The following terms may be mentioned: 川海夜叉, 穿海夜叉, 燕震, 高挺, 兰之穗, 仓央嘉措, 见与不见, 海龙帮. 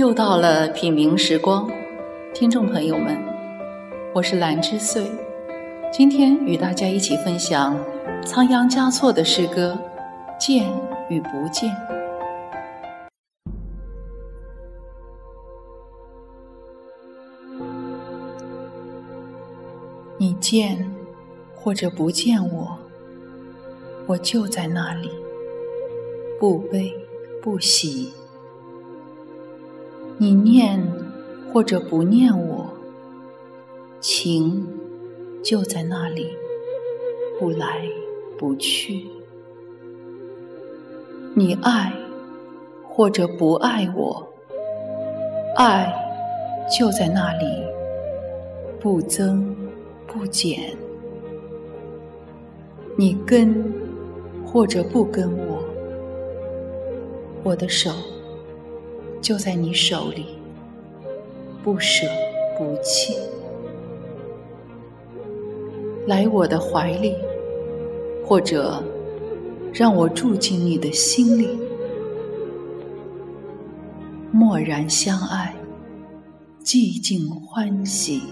又到了品茗时光，听众朋友们，我是兰之穗，今天与大家一起分享仓央嘉措的诗歌《见与不见》。你见或者不见我，我就在那里，不悲不喜。你念或者不念我，情就在那里，不来不去。你爱或者不爱我，爱就在那里，不增不减。你跟或者不跟我，我的手就在你手里，不舍不弃。来我的怀里，或者让我住进你的心里，默然相爱，寂静欢喜。